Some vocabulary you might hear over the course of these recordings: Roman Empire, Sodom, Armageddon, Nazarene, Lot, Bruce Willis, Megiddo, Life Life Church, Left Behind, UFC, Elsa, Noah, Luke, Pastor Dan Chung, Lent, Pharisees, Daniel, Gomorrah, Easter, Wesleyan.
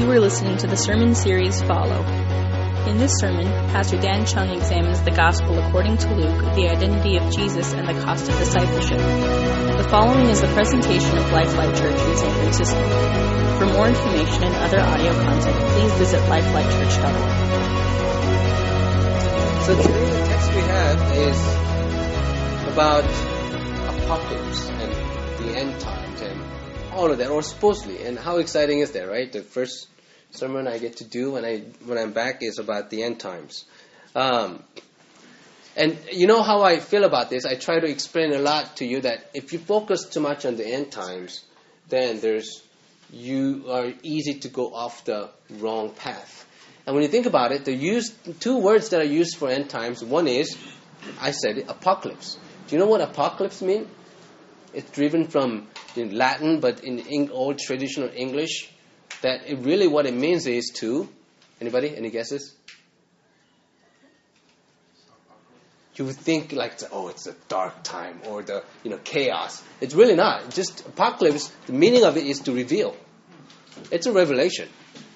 You are listening to the sermon series Follow. In this sermon, Pastor Dan Chung examines the Gospel according to Luke, the identity of Jesus, and the cost of discipleship. The following is a presentation of Life Life Church in San Francisco. For more information and other audio content, please visit lifelifechurch.org. So today the text we have is about apocalypse and the end times and all of that, or supposedly, and how exciting is that, right? The first sermon I get to do when I'm back is about the end times. And you know how I feel about this? I try to explain a lot to you that if you focus too much on the end times, then you are easy to go off the wrong path. And when you think about it, two words that are used for end times. One is, I said it, apocalypse. Do you know what apocalypse means? It's driven from in Latin, but in old traditional English, that it really what it means is to, anybody, any guesses? You would think like, oh, it's a dark time or the chaos. It's really not. Just apocalypse, the meaning of it is to reveal. It's a revelation.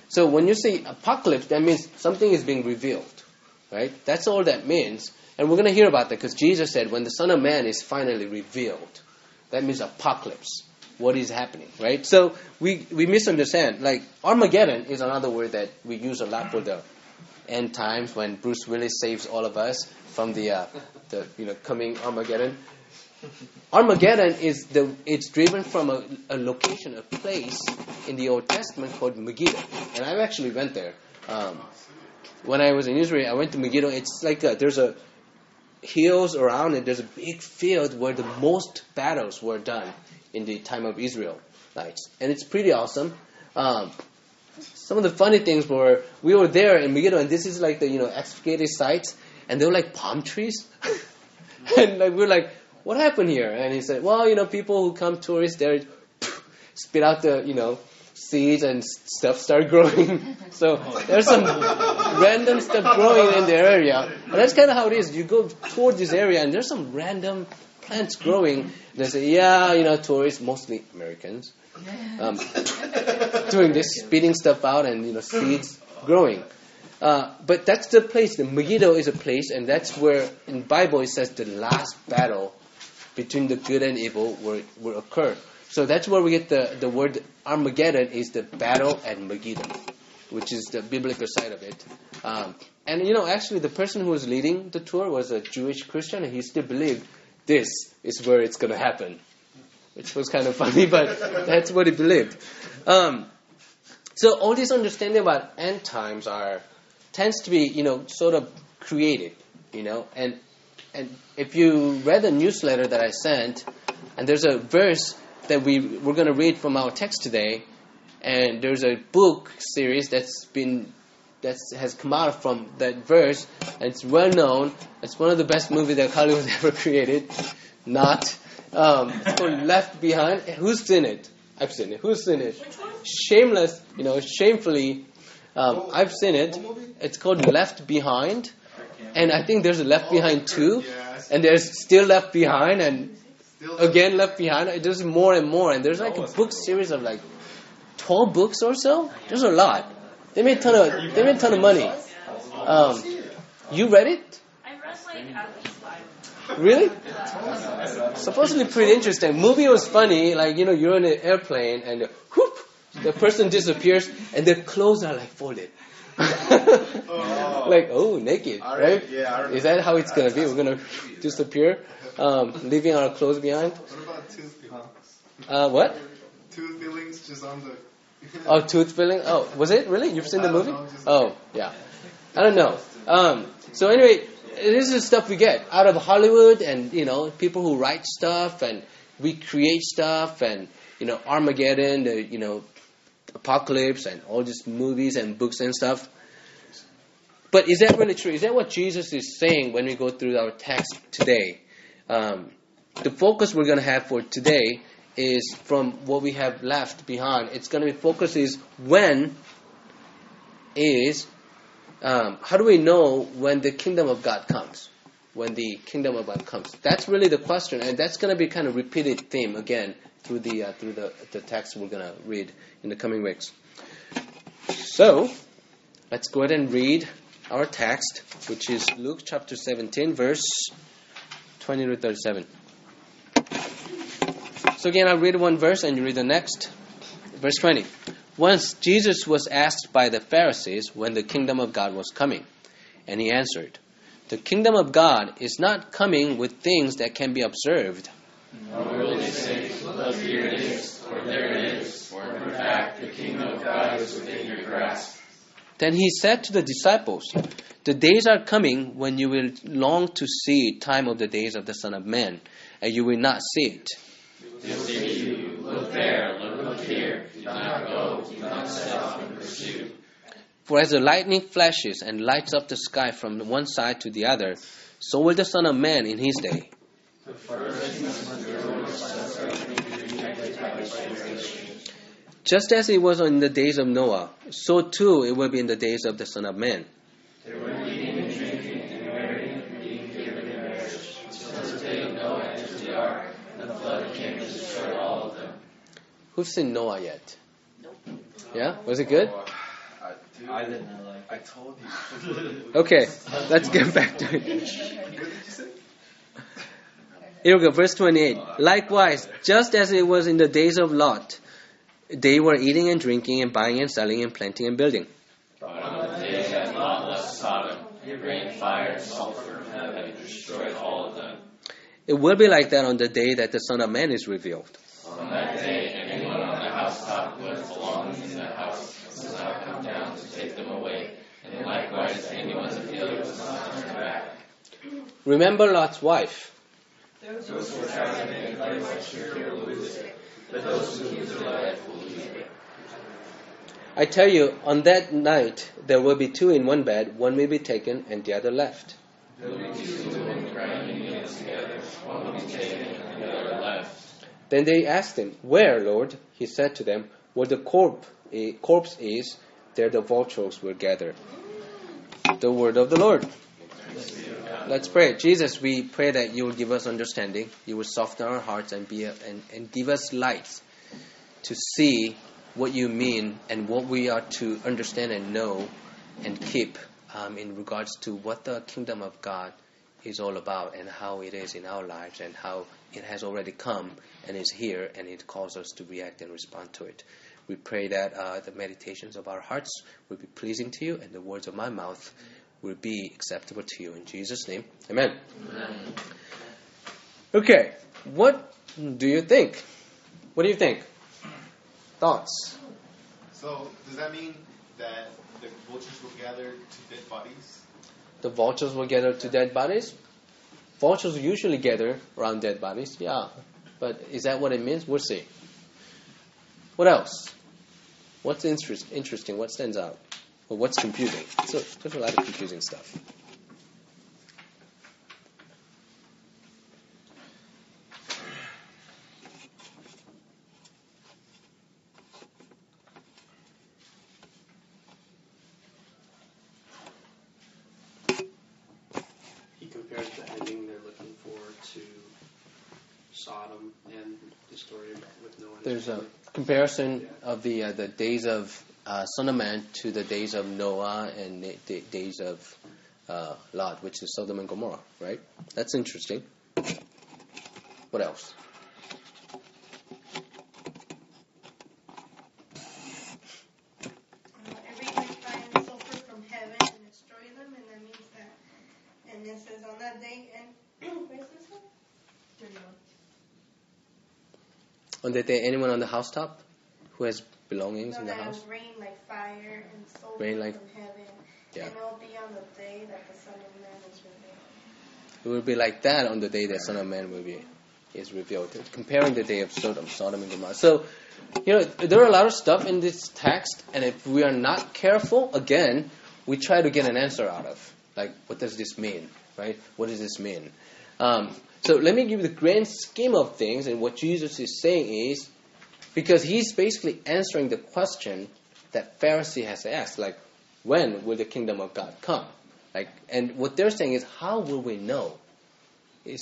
So when you say apocalypse, that means something is being revealed, right? That's all that means. And we're going to hear about that because Jesus said when the Son of Man is finally revealed. That means apocalypse. What is happening, right? So we misunderstand. Like Armageddon is another word that we use a lot for the end times when Bruce Willis saves all of us from the coming Armageddon. Armageddon is it's driven from a location, a place in the Old Testament called Megiddo, and I actually went there when I was in Israel. I went to Megiddo. It's like there's a hills around it, there's a big field where the most battles were done in the time of Israel. And it's pretty awesome. Some of the funny things were, we were there in Megiddo, and this is like the excavated sites, and they were like palm trees. And we were like, what happened here? And he said, well, people who come tourists there spit out the, seeds and stuff start growing. So there's some random stuff growing in the area. And that's kind of how it is. You go toward this area and there's some random plants growing. They say, tourists, mostly Americans, doing this, spitting stuff out and, seeds growing. But that's the place. The Megiddo is a place, and that's where in Bible it says the last battle between the good and evil will occur. So that's where we get the word Armageddon is the battle at Megiddo, which is the biblical side of it. Actually the person who was leading the tour was a Jewish Christian, and he still believed this is where it's going to happen, which was kind of funny, but that's what he believed. So all this understanding about end times tends to be, sort of created, And if you read the newsletter that I sent, and there's a verse that we're going to read from our text today, and there's a book series that has come out from that verse, and it's well known. It's one of the best movies that Hollywood ever created. It's called Left Behind. Who's seen it? I've seen it. Who's seen it? Shameless, shamefully. I've seen it. It's called Left Behind, and I think there's a Left Behind 2, and there's still Left Behind, and again Left Behind. There's more and more, and there's like a book series of like 12 books or so. There's a lot. They made a ton of money. You read it? I read like at least 5. Really? Supposedly pretty interesting. Movie was funny. Like you're in an airplane and whoop, the person disappears and their clothes are like folded. Like naked, right? Is that how it's gonna be? We're gonna disappear, leaving our clothes behind. What about tooth feelings? What? Tooth feelings just on the. Oh, tooth filling? Oh, was it? Really? You've seen the movie? Oh, yeah. I don't know. So anyway, this is the stuff we get out of Hollywood and, people who write stuff and we create stuff and, Armageddon, apocalypse and all these movies and books and stuff. But is that really true? Is that what Jesus is saying when we go through our text today? The focus we're going to have for today is from what we have left behind. It's going to be focused is when is, how do we know when the kingdom of God comes? When the kingdom of God comes. That's really the question, and that's going to be kind of repeated theme again through the text we're going to read in the coming weeks. So, let's go ahead and read our text, which is Luke chapter 17, verse 20 to 37. So again, I'll read one verse and you read the next. Verse 20. Once Jesus was asked by the Pharisees when the kingdom of God was coming, and he answered, "The kingdom of God is not coming with things that can be observed. Nor will they say, 'Look, here it is,' or 'There it is,' for in fact the kingdom of God is within your grasp." Then he said to the disciples, "The days are coming when you will long to see time of the days of the Son of Man, and you will not see it. They will say to you, 'Look there, look here, do not go, do not set off and pursue.' For as the lightning flashes and lights up the sky from one side to the other, so will the Son of Man in his day. The first must endure which does everything rejected by his generation. Just as it was in the days of Noah, so too it will be in the days of the Son of Man. There will be eating and drinking and marrying and being given in marriage, until the day of Noah enters the ark, and the flood came and destroyed all of them." Who've seen Noah yet? Nope. Yeah? Was it good? I didn't know, like I told you. Okay, let's get back to it. Here we go, verse 28. "Likewise, just as it was in the days of Lot, they were eating and drinking and buying and selling and planting and building. But on the day that Lot left Sodom, it rained fire and sulfur from heaven and destroyed all of them. It will be like that on the day that the Son of Man is revealed. On that day, anyone on the housetop who has belongings in the house does not come down to take them away, and likewise anyone in the field does not turn back. Remember Lot's wife. Those who try to make life secure will lose it, but those who lose their life will lose it. I tell you, on that night there will be two in one bed, one will be taken and the other left. There will be two women crying union together, one will be taken and the other left." Then they asked him, "Where, Lord?" He said to them, "Where the corpse is, there the vultures will gather." The word of the Lord. Let's pray. Jesus, we pray that you will give us understanding, you will soften our hearts and give us light to see what you mean and what we are to understand and know and keep in regards to what the kingdom of God is all about and how it is in our lives and how it has already come and is here and it calls us to react and respond to it. We pray that the meditations of our hearts will be pleasing to you and the words of my mouth will be acceptable to you. In Jesus' name, amen. Amen. Okay, what do you think? What do you think? Thoughts? So, does that mean that the vultures will gather to dead bodies? The vultures will gather to dead bodies? Vultures usually gather around dead bodies, yeah. But is that what it means? We'll see. What else? What's interesting? What stands out? Well, what's confusing? So there's a lot of confusing stuff. He compares the ending they're looking for to Sodom and the story with Noah. There's a comparison of the days of Son of Man to the days of Noah and the days of Lot, which is Sodom and Gomorrah, right? That's interesting. What else? Everyone finds sulfur from heaven and destroy them, and that means that. And it says on that day, and where's this one? 31. On that day, anyone on the housetop who has belongings in the house. Rain like fire and soul rain like from heaven. Yeah. And it will be on the day that the Son of Man is revealed. It will be like that on the day that Son of Man is revealed. Comparing the day of Sodom and Gomorrah. So, there are a lot of stuff in this text, and if we are not careful, again, we try to get an answer out of. Like, what does this mean? Right? What does this mean? So let me give you the grand scheme of things, and what Jesus is saying is, because he's basically answering the question that Pharisee has asked, like, when will the kingdom of God come? Like, and what they're saying is, how will we know?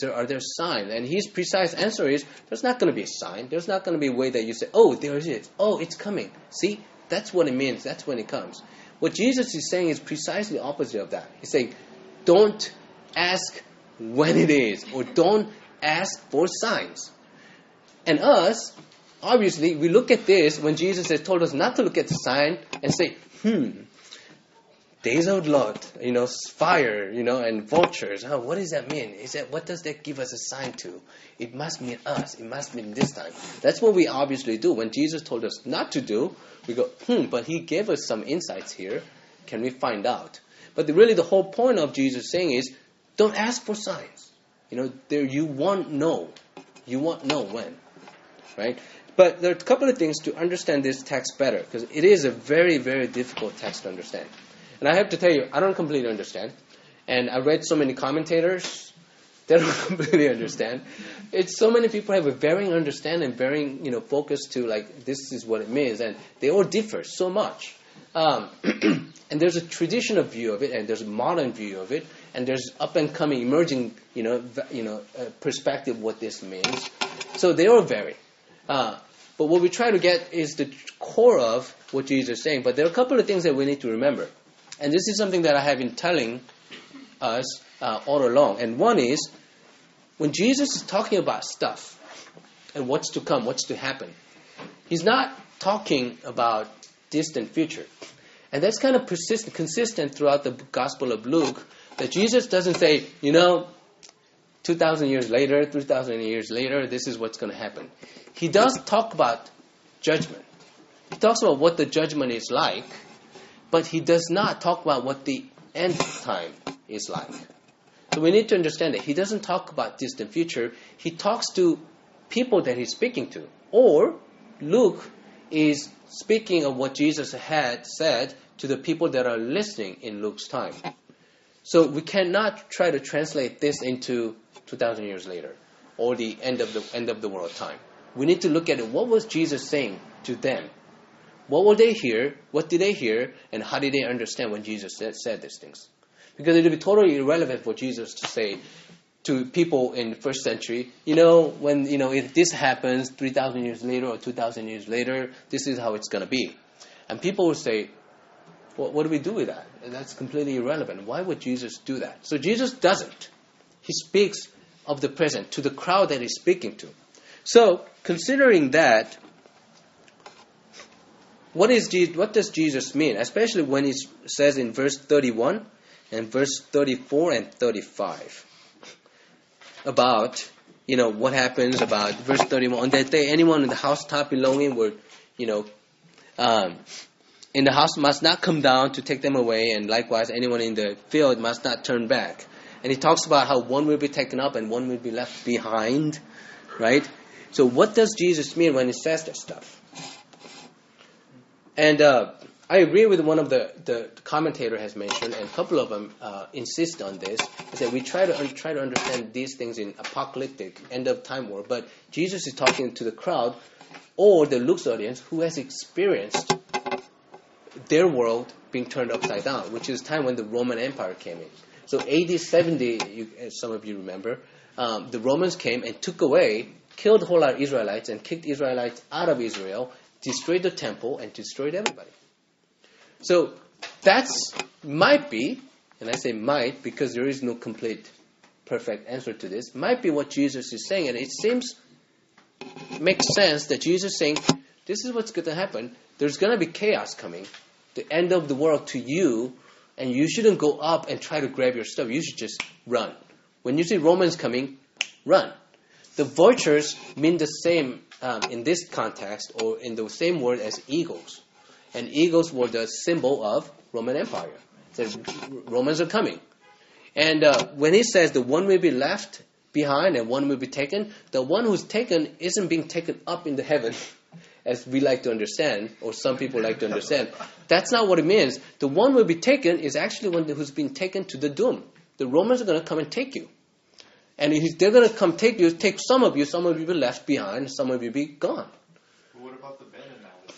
Are there signs? And his precise answer is, there's not going to be a sign. There's not going to be a way that you say, oh, there it is. Oh, it's coming. See, That's what it means. That's when it comes. What Jesus is saying is precisely opposite of that. He's saying, don't ask when it is, or don't ask for signs. And us, obviously, we look at this when Jesus has told us not to look at the sign and say, days of Lot, fire, and vultures. Huh? What does that mean? What does that give us a sign to? It must mean us. It must mean this time. That's what we obviously do. When Jesus told us not to do, we go, but he gave us some insights here. Can we find out? But really the whole point of Jesus saying is, don't ask for signs. You won't know. You won't know when. Right? But there are a couple of things to understand this text better, because it is a very, very difficult text to understand. And I have to tell you, I don't completely understand. And I read so many commentators, they don't completely understand. It's so many people have a varying understanding, varying focus to this is what it means. And they all differ so much. And there's a traditional view of it, and there's a modern view of it, and there's up and coming, emerging, perspective what this means. So they all vary. But what we try to get is the core of what Jesus is saying. But there are a couple of things that we need to remember. And this is something that I have been telling us all along. And one is, when Jesus is talking about stuff and what's to come, what's to happen, he's not talking about distant future. And that's kind of consistent throughout the Gospel of Luke, that Jesus doesn't say, 2,000 years later, 3,000 years later, this is what's going to happen. He does talk about judgment. He talks about what the judgment is like. But he does not talk about what the end time is like. So we need to understand that he doesn't talk about distant future. He talks to people that he's speaking to. Or Luke is speaking of what Jesus had said to the people that are listening in Luke's time. So we cannot try to translate this into 2,000 years later or the end of the world time. We need to look at it. What was Jesus saying to them? What will they hear? What did they hear? And how did they understand when Jesus said these things? Because it would be totally irrelevant for Jesus to say to people in the first century, when if this happens 3,000 years later or 2,000 years later, this is how it's going to be. And people will say, well, what do we do with that? That's completely irrelevant. Why would Jesus do that? So Jesus doesn't. He speaks of the present to the crowd that he's speaking to. So considering that, what does Jesus mean? Especially when it says in verse 31 and verse 34 and 35 about, what happens about verse 31. On that day, anyone in the housetop belonging were, in the house must not come down to take them away, and likewise anyone in the field must not turn back. And he talks about how one will be taken up and one will be left behind, right? So what does Jesus mean when he says that stuff? And I agree with one of the commentator has mentioned, and a couple of them insist on this, is that we try to understand these things in apocalyptic end-of-time world, but Jesus is talking to the crowd or the Luke's audience who has experienced their world being turned upside down, which is the time when the Roman Empire came in. So AD 70, as some of you remember, the Romans came and took away, killed whole lot of Israelites and kicked Israelites out of Israel, destroyed the temple, and destroyed everybody. So that's might be, and I say might because there is no complete, perfect answer to this, might be what Jesus is saying. And it seems, makes sense that Jesus is saying, this is what's going to happen. There's going to be chaos coming, the end of the world to you, and you shouldn't go up and try to grab your stuff. You should just run. When you see Romans coming, run. The vultures mean the same in this context, or in the same word as eagles. And eagles were the symbol of Roman Empire. So Romans are coming. And when he says the one will be left behind and one will be taken, the one who's taken isn't being taken up into heaven, as we like to understand, or some people like to understand. That's not what it means. The one will be taken is actually one who's been taken to the doom. The Romans are going to come and take you. And if they're going to come take some of you will be left behind, some of you will be gone. But what about the bed analogy?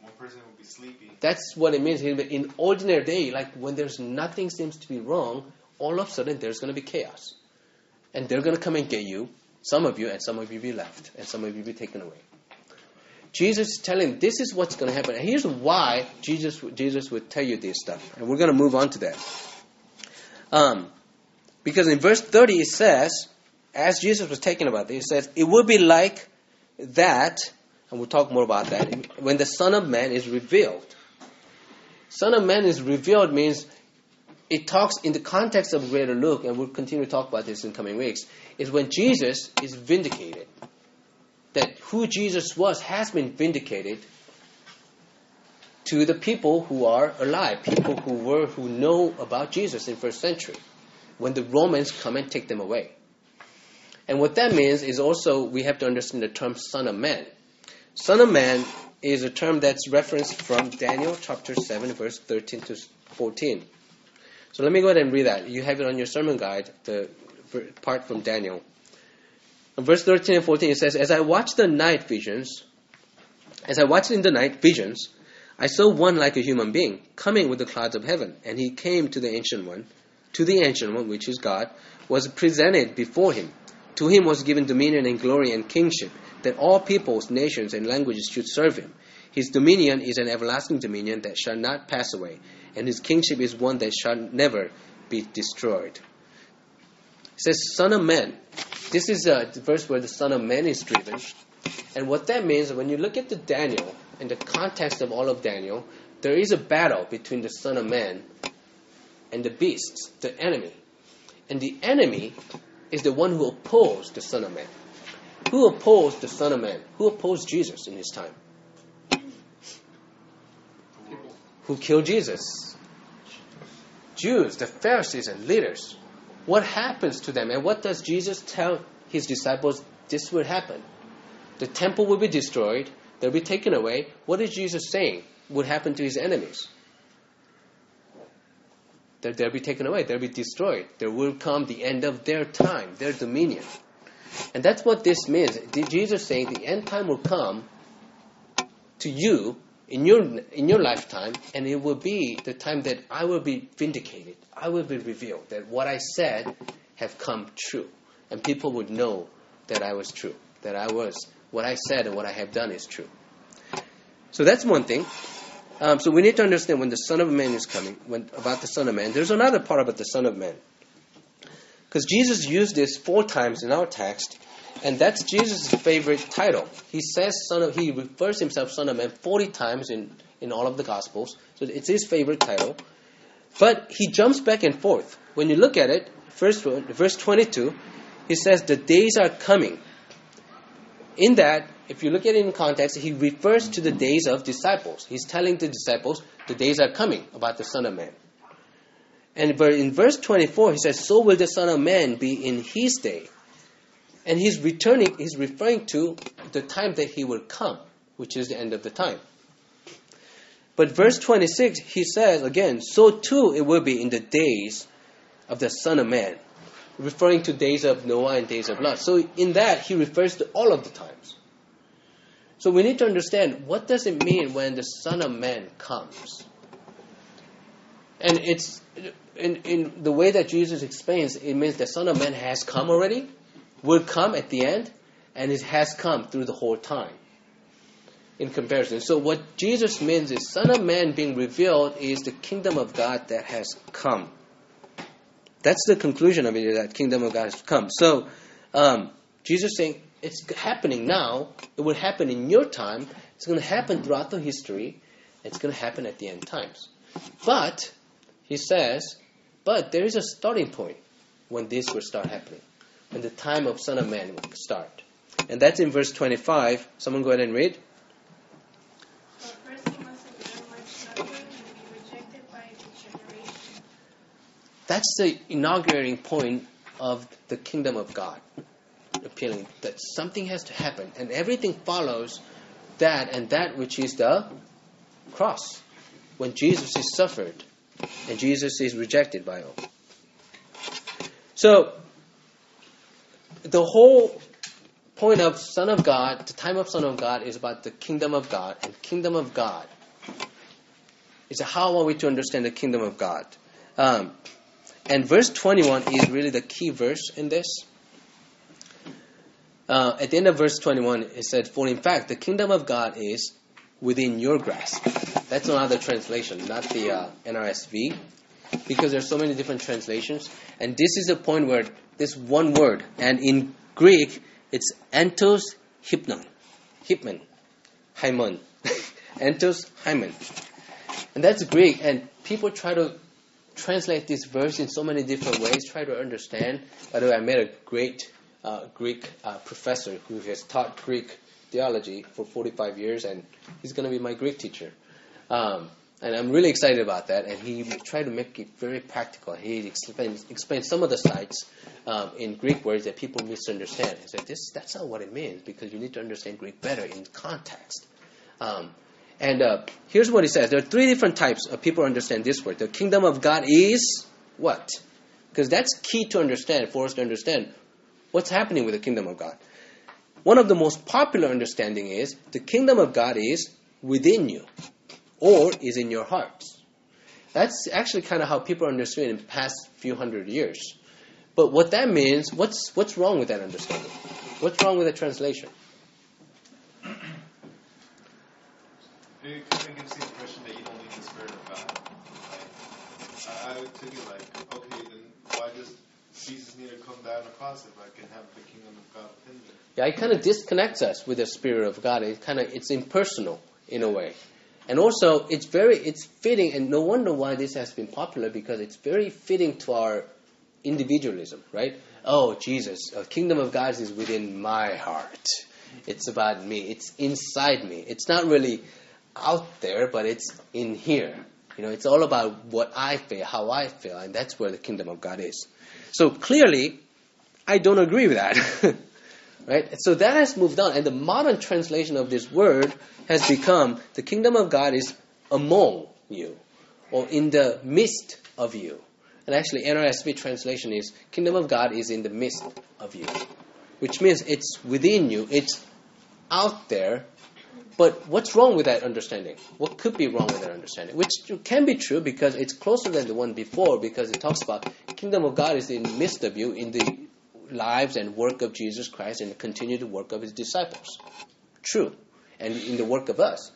One person will be sleeping. That's what it means. In ordinary day, like when there's nothing seems to be wrong, all of a sudden there's going to be chaos. And they're going to come and get you, some of you, and some of you will be left, and some of you will be taken away. Jesus is telling him, this is what's going to happen. And here's why Jesus would tell you this stuff. And we're going to move on to that. Because in verse 30 it says, as Jesus was talking about this, it says, it will be like that, and we'll talk more about that, when the Son of Man is revealed. Son of Man is revealed means it talks in the context of greater Luke, and we'll continue to talk about this in coming weeks, is when Jesus is vindicated. That who Jesus was has been vindicated to the people who are alive, people who know about Jesus in first century, when the Romans come and take them away. And what that means is also we have to understand the term Son of Man. Son of Man is a term that's referenced from Daniel chapter 7, verse 13 to 14. So let me go ahead and read that. You have it on your sermon guide, the part from Daniel. In verse 13 and 14 it says, As I watched in the night visions, I saw one like a human being, coming with the clouds of heaven, and he came to the Ancient One, which is God, was presented before him. To him was given dominion and glory and kingship, that all peoples, nations, and languages should serve him. His dominion is an everlasting dominion that shall not pass away, and his kingship is one that shall never be destroyed. It says, Son of Man. This is a verse where the Son of Man is driven. And what that means, when you look at the Daniel, in the context of all of Daniel, there is a battle between the Son of Man and the beast, the enemy. And the enemy is the one who opposed the Son of Man. Who opposed the Son of Man? Who opposed Jesus in his time? Who killed Jesus? Jews, the Pharisees and leaders. What happens to them? And what does Jesus tell his disciples this would happen? The temple will be destroyed. They'll be taken away. What is Jesus saying would happen to his enemies? That they'll be taken away. They'll be destroyed. There will come the end of their time, their dominion. And that's what this means. Jesus is saying the end time will come to you in your lifetime, and it will be the time that I will be vindicated. I will be revealed that what I said have come true. And people would know that I was true, what I said and what I have done is true. So that's one thing. So we need to understand when the Son of Man is coming, about the Son of Man. There's another part about the Son of Man. Because Jesus used this 4 times in our text, and that's Jesus' favorite title. He refers himself Son of Man 40 times in all of the Gospels. So it's his favorite title. But he jumps back and forth. When you look at it, first verse 22, he says, the days are coming. In that, if you look at it in context, he refers to the days of disciples. He's telling the disciples, the days are coming about the Son of Man. And in verse 24, he says, so will the Son of Man be in his day. And he's referring to the time that he will come, which is the end of the time. But verse 26, he says again, so too it will be in the days of the Son of Man, referring to days of Noah and days of Lot. So in that, he refers to all of the times. So we need to understand, what does it mean when the Son of Man comes? And it's in the way that Jesus explains, it means the Son of Man has come already, will come at the end, and it has come through the whole time in comparison. So what Jesus means is Son of Man being revealed is the kingdom of God that has come. That's the conclusion of it, that kingdom of God has come. So Jesus saying it's happening now, it will happen in your time, it's going to happen throughout the history, it's going to happen at the end times. But, he says, but there is a starting point when this will start happening, when the time of Son of Man will start. And that's in verse 25. Someone go ahead and read. But first he must endure much suffering and be rejected by his generation. That's the inaugurating point of the kingdom of God. Appealing that something has to happen. And everything follows that, and that which is the cross. When Jesus is suffered and Jesus is rejected by all. So, the whole point of Son of God, the time of Son of God, is about the kingdom of God. And kingdom of God is how are we to understand the kingdom of God. And verse 21 is really the key verse in this. At the end of verse 21, it said, "For in fact, the kingdom of God is within your grasp." That's another translation, not the NRSV, because there's so many different translations. And this is the point where this one word, and in Greek, it's entos hymen, entos hymen. And that's Greek, and people try to translate this verse in so many different ways, try to understand. By the way, I met a great Greek professor who has taught Greek theology for 45 years, and he's going to be my Greek teacher. And I'm really excited about that, and he tried to make it very practical. He explained some of the sites in Greek words that people misunderstand. He said, that's not what it means, because you need to understand Greek better in context. And here's what he says. There are three different types of people who understand this word. The kingdom of God is what? Because that's key to understand, for us to understand what's happening with the kingdom of God. One of the most popular understanding is the kingdom of God is within you, or is in your hearts. That's actually kind of how people understood in the past few hundred years. But what that means, what's wrong with that understanding? What's wrong with the translation? It gives the impression that you don't need the Spirit of God. Like, I would take it like, okay, then why does Jesus need to come down the cross if I can have the kingdom of God within me? Yeah, it kind of disconnects us with the Spirit of God. It's impersonal in a way. And also, it's fitting, and no wonder why this has been popular, because it's very fitting to our individualism, right? Oh, Jesus, the kingdom of God is within my heart. It's about me. It's inside me. It's not really out there, but it's in here. You know, it's all about what I feel, how I feel, and that's where the kingdom of God is. So clearly, I don't agree with that, right? So that has moved on, and the modern translation of this word has become the kingdom of God is among you, or in the midst of you. And actually, NRSV translation is kingdom of God is in the midst of you, which means it's within you, it's out there. But what's wrong with that understanding? What could be wrong with that understanding? Which can be true, because it's closer than the one before, because it talks about the kingdom of God is in the midst of you, in the lives and work of Jesus Christ and continue the work of his disciples. True. And in the work of us.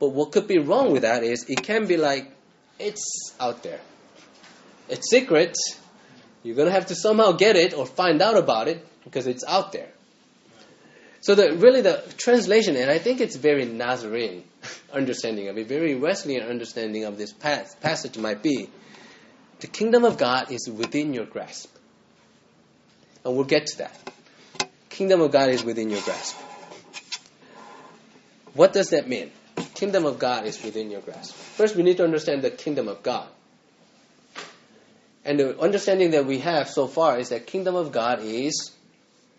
But what could be wrong with that is it can be like, it's out there. It's secret. You're going to have to somehow get it or find out about it because it's out there. So the translation, and I think it's very Nazarene understanding of it, very Wesleyan understanding of this passage might be, the kingdom of God is within your grasp. And we'll get to that. Kingdom of God is within your grasp. What does that mean? Kingdom of God is within your grasp. First, we need to understand the kingdom of God. And the understanding that we have so far is that kingdom of God is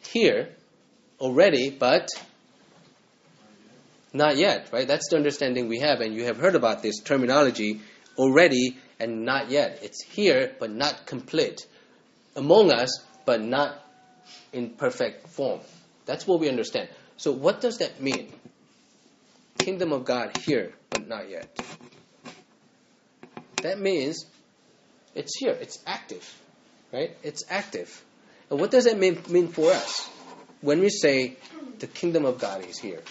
here, already, but not yet, right? That's the understanding we have, and you have heard about this terminology, already and not yet. It's here, but not complete. Among us, but not in perfect form. That's what we understand. So what does that mean? Kingdom of God here, but not yet. That means it's here, it's active, right? It's active. And what does that mean for us? When we say the kingdom of God is here,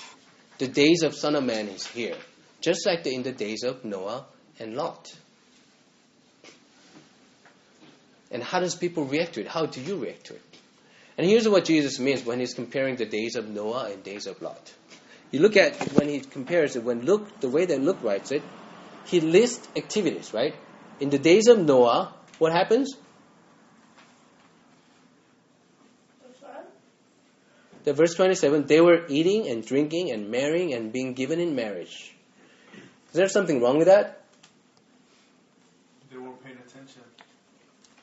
the days of Son of Man is here, just like in the days of Noah and Lot. And how does people react to it? How do you react to it? And here's what Jesus means when he's comparing the days of Noah and days of Lot. You look at when he compares it, when Luke, the way that Luke writes it, he lists activities, right? In the days of Noah, what happens? The verse 27, they were eating and drinking and marrying and being given in marriage. Is there something wrong with that? They weren't paying attention.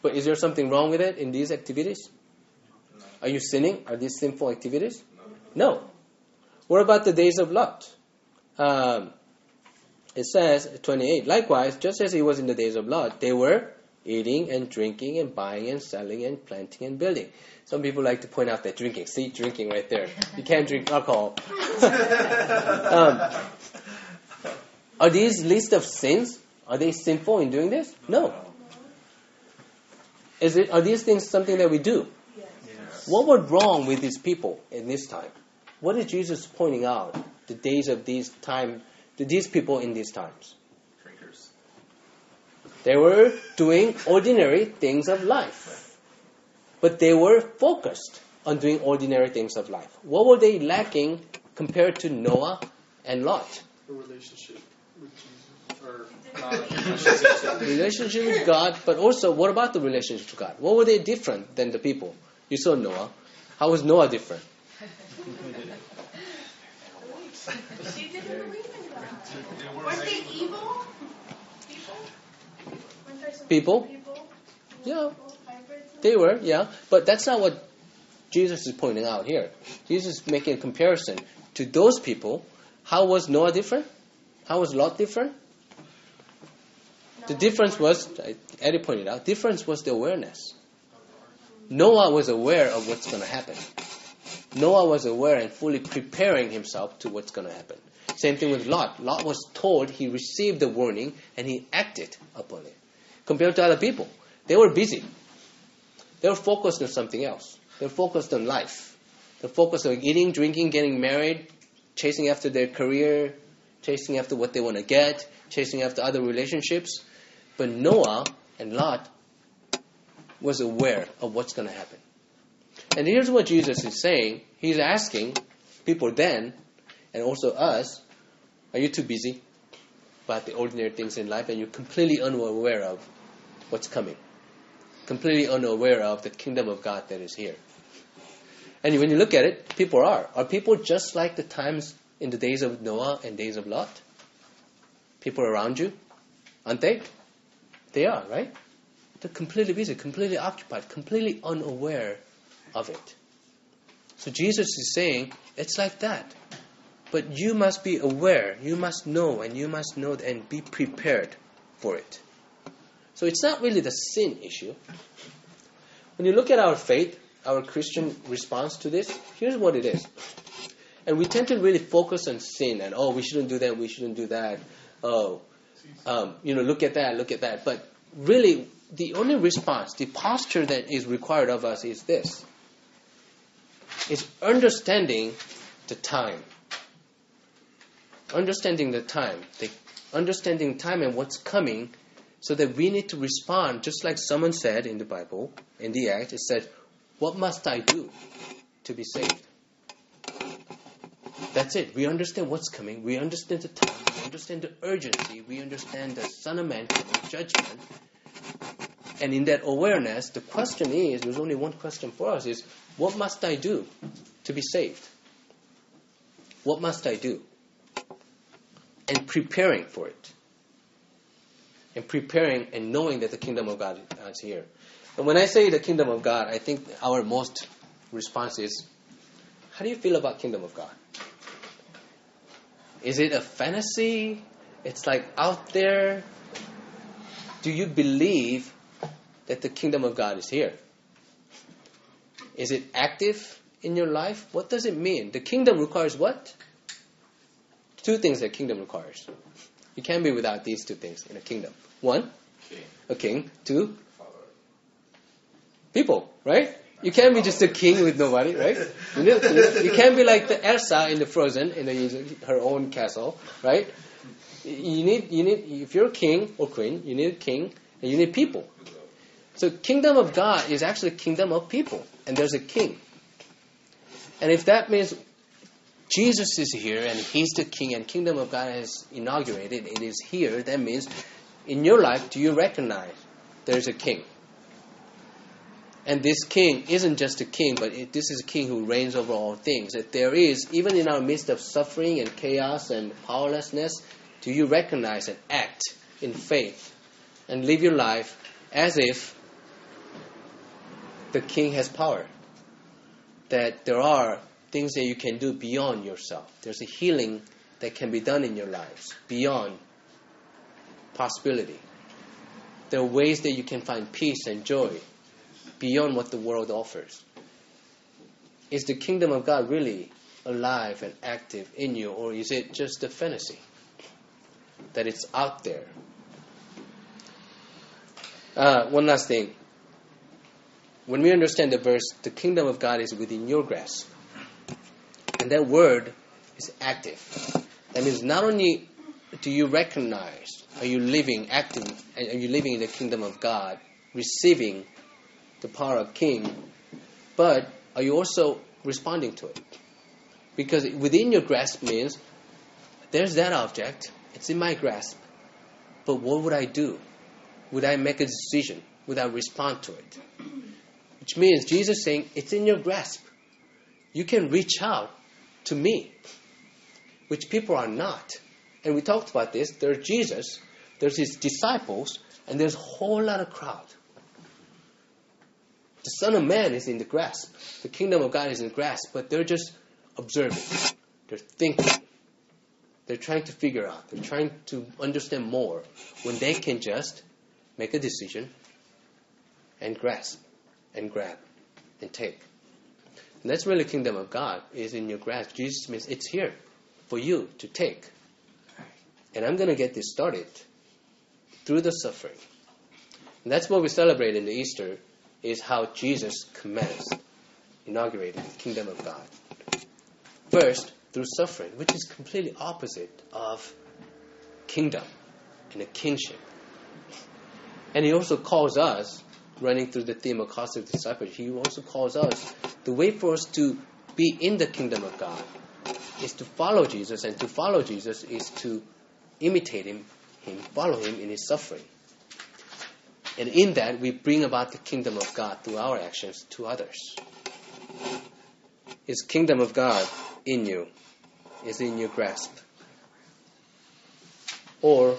But is there something wrong with it in these activities? No. Are you sinning? Are these sinful activities? No. What about the days of Lot? It says, 28, likewise, just as it was in the days of Lot, they were eating and drinking and buying and selling and planting and building. Some people like to point out that drinking. See, drinking right there. You can't drink alcohol. Are these list of sins? Are they sinful in doing this? No. Are these things something that we do? Yes. What was wrong with these people in this time? What is Jesus pointing out the days of these time, to these people in these times? Drinkers. They were doing ordinary things of life, but they were focused on doing ordinary things of life. What were they lacking compared to Noah and Lot? A relationship with Jesus, or God. Relationship with God, but also what about the relationship with God? What were they different than the people? You saw Noah. How was Noah different? She didn't believe in God. Weren't they evil? People? Yeah. They were, yeah. But that's not what Jesus is pointing out here. Jesus is making a comparison to those people. How was Noah different? How was Lot different? The difference was, Eddie pointed out, difference was the awareness. Noah was aware of what's going to happen. Noah was aware and fully preparing himself to what's going to happen. Same thing with Lot. Lot was told, he received the warning, and he acted upon it. Compared to other people, they were busy. They were focused on something else. They were focused on life. They were focused on eating, drinking, getting married, chasing after their career, chasing after what they want to get, chasing after other relationships. But Noah and Lot was aware of what's going to happen. And here's what Jesus is saying. He's asking people then, and also us, are you too busy about the ordinary things in life and you're completely unaware of what's coming? Completely unaware of the kingdom of God that is here. And when you look at it, people are. Are people just like the times in the days of Noah and days of Lot? People around you? Aren't they? They are, right? They're completely busy, completely occupied, completely unaware of it. So Jesus is saying, it's like that. But you must be aware, you must know and be prepared for it. So it's not really the sin issue. When you look at our faith, our Christian response to this, here's what it is. And we tend to really focus on sin and, oh, we shouldn't do that, we shouldn't do that. Oh, look at that, look at that. But really, the only response, the posture that is required of us is this. It's understanding the time. Understanding the time. Understanding time and what's coming, so that we need to respond, just like someone said in the Bible, in the Acts, it said, what must I do to be saved? That's it. We understand what's coming. We understand the time. We understand the urgency. We understand the Son of Man coming, judgment. And in that awareness, the question is, there's only one question for us, is what must I do to be saved? What must I do? And preparing for it. And preparing and knowing that the kingdom of God is here. And when I say the kingdom of God, I think our most response is, how do you feel about kingdom of God? Is it a fantasy? It's like out there? Do you believe that the kingdom of God is here? Is it active in your life? What does it mean? The kingdom requires what? Two things that kingdom requires. You can't be without these two things in a kingdom. One, a king. Two, people, right? You can't be just a king with nobody, right? You can't be like the Elsa in the Frozen, her own castle, right? You need. If you're a king or queen, you need a king and you need people. So kingdom of God is actually kingdom of people. And there's a king. And if that means Jesus is here and he's the king and kingdom of God is inaugurated, it is here, that means in your life, do you recognize there's a king? And this king isn't just a king, but this is a king who reigns over all things. That there is, even in our midst of suffering and chaos and powerlessness, do you recognize and act in faith and live your life as if the king has power? That there are things that you can do beyond yourself. There's a healing that can be done in your lives beyond possibility. There are ways that you can find peace and joy beyond what the world offers. Is the kingdom of God really alive and active in you, or is it just a fantasy that it's out there? One last thing. when we understand the verse, the kingdom of God is within your grasp. And that word is active. That means not only do you recognize, are you living, acting, and are you living in the kingdom of God, receiving the power of King, but are you also responding to it? Because within your grasp means, there's that object, it's in my grasp, but what would I do? Would I make a decision? Would I respond to it? Which means Jesus is saying, it's in your grasp. You can reach out to me, which people are not. And we talked about this. There's Jesus, there's his disciples, and there's a whole lot of crowd. The Son of Man is in the grasp. The kingdom of God is in the grasp, but they're just observing. They're thinking. They're trying to figure out. They're trying to understand more when they can just make a decision and grasp and grab and take. And that's really the kingdom of God is in your grasp. Jesus means it's here for you to take. And I'm going to get this started through the suffering. And that's what we celebrate in the Easter, is how Jesus commands, inaugurating the kingdom of God. First, through suffering, which is completely opposite of kingdom and a kingship. And he also calls us, running through the theme of costly discipleship, he also calls us, the way for us to be in the kingdom of God is to follow Jesus, and to follow Jesus is to imitate him, follow him in his suffering. And in that, we bring about the kingdom of God through our actions to others. His kingdom of God in you is in your grasp. Or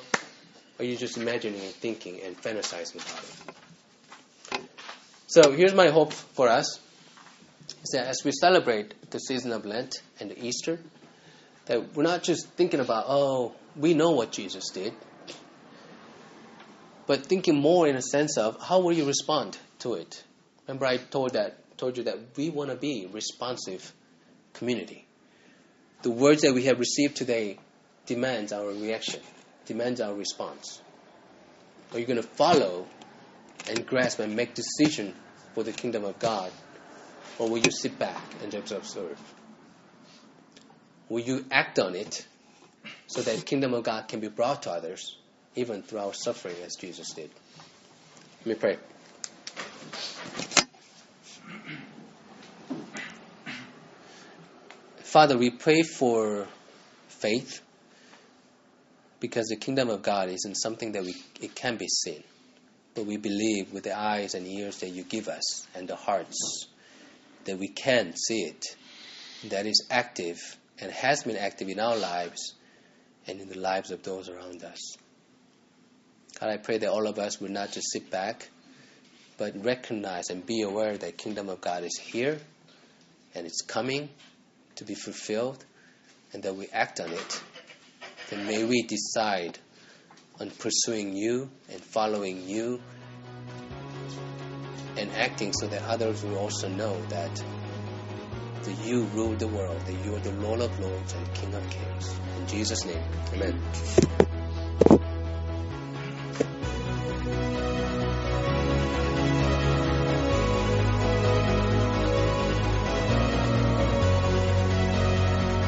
are you just imagining and thinking and fantasizing about it? So here's my hope for us, is that as we celebrate the season of Lent and the Easter, that we're not just thinking about, oh, we know what Jesus did, but thinking more in a sense of how will you respond to it. Remember I told you that we want to be a responsive community. The words that we have received today demands our reaction, demands our response. Are you going to follow and grasp and make decision for the kingdom of God, or will you sit back and just observe? Will you act on it so that the kingdom of God can be brought to others, even through our suffering as Jesus did? Let me pray. Father, we pray for faith, because the kingdom of God isn't something that it can be seen, but we believe with the eyes and ears that you give us and the hearts that we can see it, that is active and has been active in our lives and in the lives of those around us. God, I pray that all of us will not just sit back, but recognize and be aware that the kingdom of God is here and it's coming to be fulfilled, and that we act on it. Then may we decide on pursuing you and following you and acting so that others will also know that you rule the world, that you are the Lord of Lords and King of Kings. In Jesus' name, amen.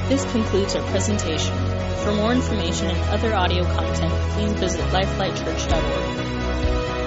This concludes our presentation. For more information and other audio content, please visit lifelightchurch.org.